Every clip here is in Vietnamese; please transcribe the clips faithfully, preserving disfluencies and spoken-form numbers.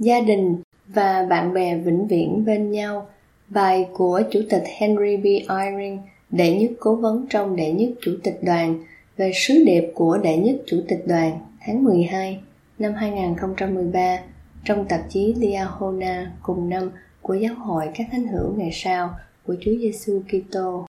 Gia đình và bạn bè vĩnh viễn bên nhau. Bài của Chủ tịch Henry B. Eyring, đệ nhất cố vấn trong đệ nhất chủ tịch đoàn, về sứ điệp của đệ nhất chủ tịch đoàn tháng mười hai năm hai không một ba trong tạp chí Liahona cùng năm của Giáo hội các Thánh hữu Ngày Sau của Chúa Giêsu Kitô.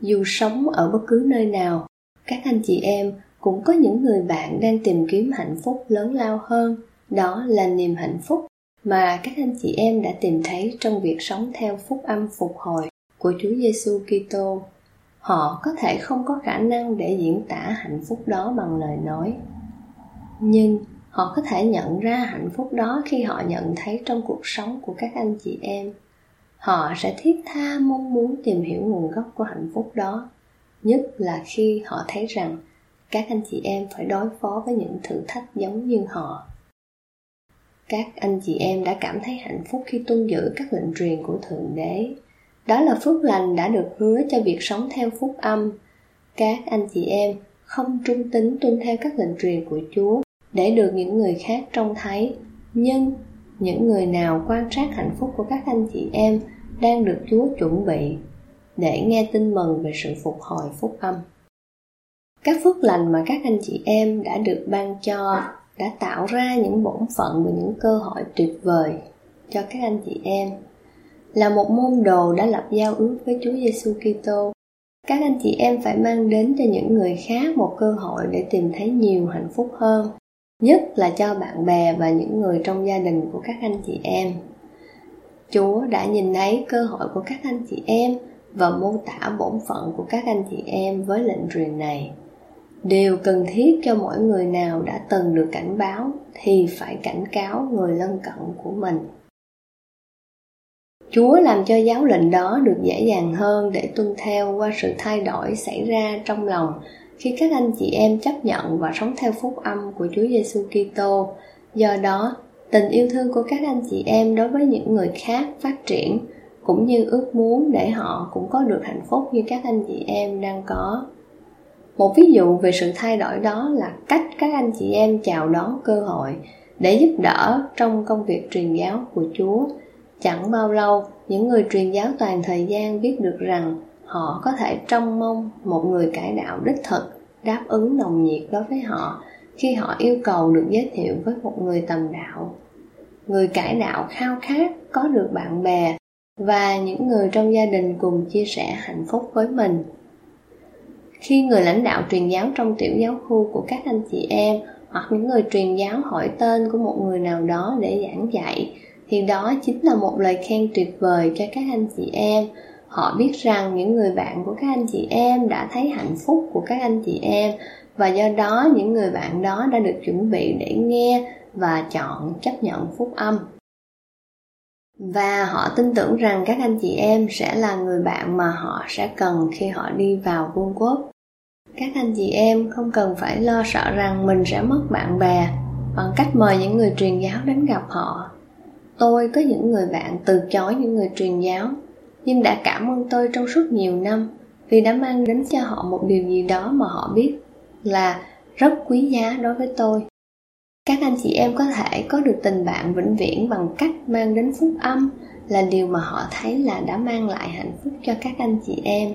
Dù sống ở bất cứ nơi nào, các anh chị em cũng có những người bạn đang tìm kiếm hạnh phúc lớn lao hơn. Đó là niềm hạnh phúc mà các anh chị em đã tìm thấy trong việc sống theo phúc âm phục hồi của Chúa Giêsu Kitô. Họ có thể không có khả năng để diễn tả hạnh phúc đó bằng lời nói, nhưng họ có thể nhận ra hạnh phúc đó khi họ nhận thấy trong cuộc sống của các anh chị em. Họ sẽ thiết tha mong muốn tìm hiểu nguồn gốc của hạnh phúc đó, nhất là khi họ thấy rằng các anh chị em phải đối phó với những thử thách giống như họ. Các anh chị em đã cảm thấy hạnh phúc khi tuân giữ các lệnh truyền của Thượng Đế. Đó là phước lành đã được hứa cho việc sống theo phúc âm. Các anh chị em không trung tín tuân theo các lệnh truyền của Chúa để được những người khác trông thấy. Nhưng những người nào quan sát hạnh phúc của các anh chị em đang được Chúa chuẩn bị để nghe tin mừng về sự phục hồi phúc âm. Các phước lành mà các anh chị em đã được ban cho đã tạo ra những bổn phận và những cơ hội tuyệt vời cho các anh chị em. Là một môn đồ đã lập giao ước với Chúa Giêsu Kitô, các anh chị em phải mang đến cho những người khác một cơ hội để tìm thấy nhiều hạnh phúc hơn, nhất là cho bạn bè và những người trong gia đình của các anh chị em. Chúa đã nhìn thấy cơ hội của các anh chị em và mô tả bổn phận của các anh chị em với lệnh truyền này. Điều cần thiết cho mỗi người nào đã từng được cảnh báo thì phải cảnh cáo người lân cận của mình. Chúa làm cho giáo lệnh đó được dễ dàng hơn để tuân theo qua sự thay đổi xảy ra trong lòng khi các anh chị em chấp nhận và sống theo phúc âm của Chúa Giêsu Kitô. Do đó, tình yêu thương của các anh chị em đối với những người khác phát triển, cũng như ước muốn để họ cũng có được hạnh phúc như các anh chị em đang có. Một ví dụ về sự thay đổi đó là cách các anh chị em chào đón cơ hội để giúp đỡ trong công việc truyền giáo của Chúa. Chẳng bao lâu, những người truyền giáo toàn thời gian biết được rằng họ có thể trông mong một người cải đạo đích thực đáp ứng nồng nhiệt đối với họ khi họ yêu cầu được giới thiệu với một người tầm đạo. Người cải đạo khao khát có được bạn bè và những người trong gia đình cùng chia sẻ hạnh phúc với mình. Khi người lãnh đạo truyền giáo trong tiểu giáo khu của các anh chị em hoặc những người truyền giáo hỏi tên của một người nào đó để giảng dạy, thì đó chính là một lời khen tuyệt vời cho các anh chị em. Họ biết rằng những người bạn của các anh chị em đã thấy hạnh phúc của các anh chị em, và do đó những người bạn đó đã được chuẩn bị để nghe và chọn chấp nhận phúc âm. Và họ tin tưởng rằng các anh chị em sẽ là người bạn mà họ sẽ cần khi họ đi vào vương quốc. Các anh chị em không cần phải lo sợ rằng mình sẽ mất bạn bè bằng cách mời những người truyền giáo đến gặp họ. Tôi có những người bạn từ chối những người truyền giáo, nhưng đã cảm ơn tôi trong suốt nhiều năm vì đã mang đến cho họ một điều gì đó mà họ biết là rất quý giá đối với tôi. Các anh chị em có thể có được tình bạn vĩnh viễn bằng cách mang đến phúc âm là điều mà họ thấy là đã mang lại hạnh phúc cho các anh chị em.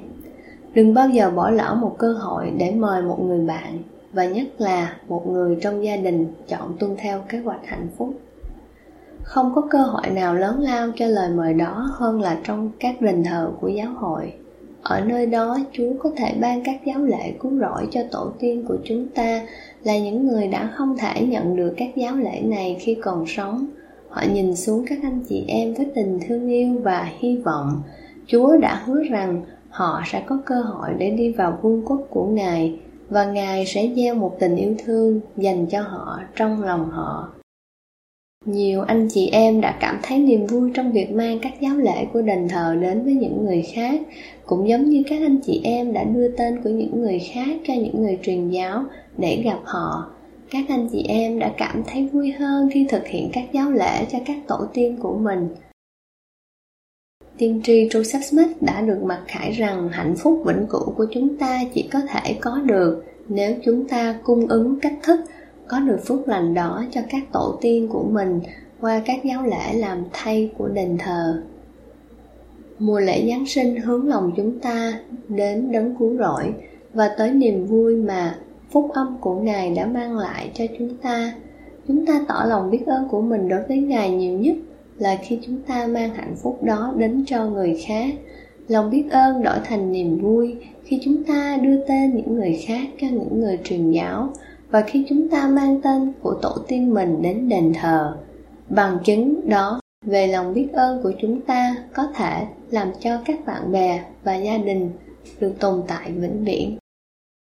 Đừng bao giờ bỏ lỡ một cơ hội để mời một người bạn, và nhất là một người trong gia đình chọn tuân theo kế hoạch hạnh phúc. Không có cơ hội nào lớn lao cho lời mời đó hơn là trong các đền thờ của giáo hội. Ở nơi đó, Chúa có thể ban các giáo lễ cứu rỗi cho tổ tiên của chúng ta là những người đã không thể nhận được các giáo lễ này khi còn sống. Họ nhìn xuống các anh chị em với tình thương yêu và hy vọng. Chúa đã hứa rằng họ sẽ có cơ hội để đi vào vương quốc của Ngài, và Ngài sẽ gieo một tình yêu thương dành cho họ trong lòng họ. Nhiều anh chị em đã cảm thấy niềm vui trong việc mang các giáo lễ của đền thờ đến với những người khác, cũng giống như các anh chị em đã đưa tên của những người khác cho những người truyền giáo để gặp họ. Các anh chị em đã cảm thấy vui hơn khi thực hiện các giáo lễ cho các tổ tiên của mình. Tiên tri Joseph Smith đã được mặc khải rằng hạnh phúc vĩnh cửu của chúng ta chỉ có thể có được nếu chúng ta cung ứng cách thức có được phước lành đó cho các tổ tiên của mình qua các giáo lễ làm thay của đền thờ. Mùa lễ Giáng sinh hướng lòng chúng ta đến đấng cứu rỗi và tới niềm vui mà phúc âm của Ngài đã mang lại cho chúng ta. Chúng ta tỏ lòng biết ơn của mình đối với Ngài nhiều nhất là khi chúng ta mang hạnh phúc đó đến cho người khác. Lòng biết ơn đổi thành niềm vui khi chúng ta đưa tên những người khác cho những người truyền giáo và khi chúng ta mang tên của tổ tiên mình đến đền thờ. Bằng chứng đó về lòng biết ơn của chúng ta có thể làm cho các bạn bè và gia đình được tồn tại vĩnh viễn.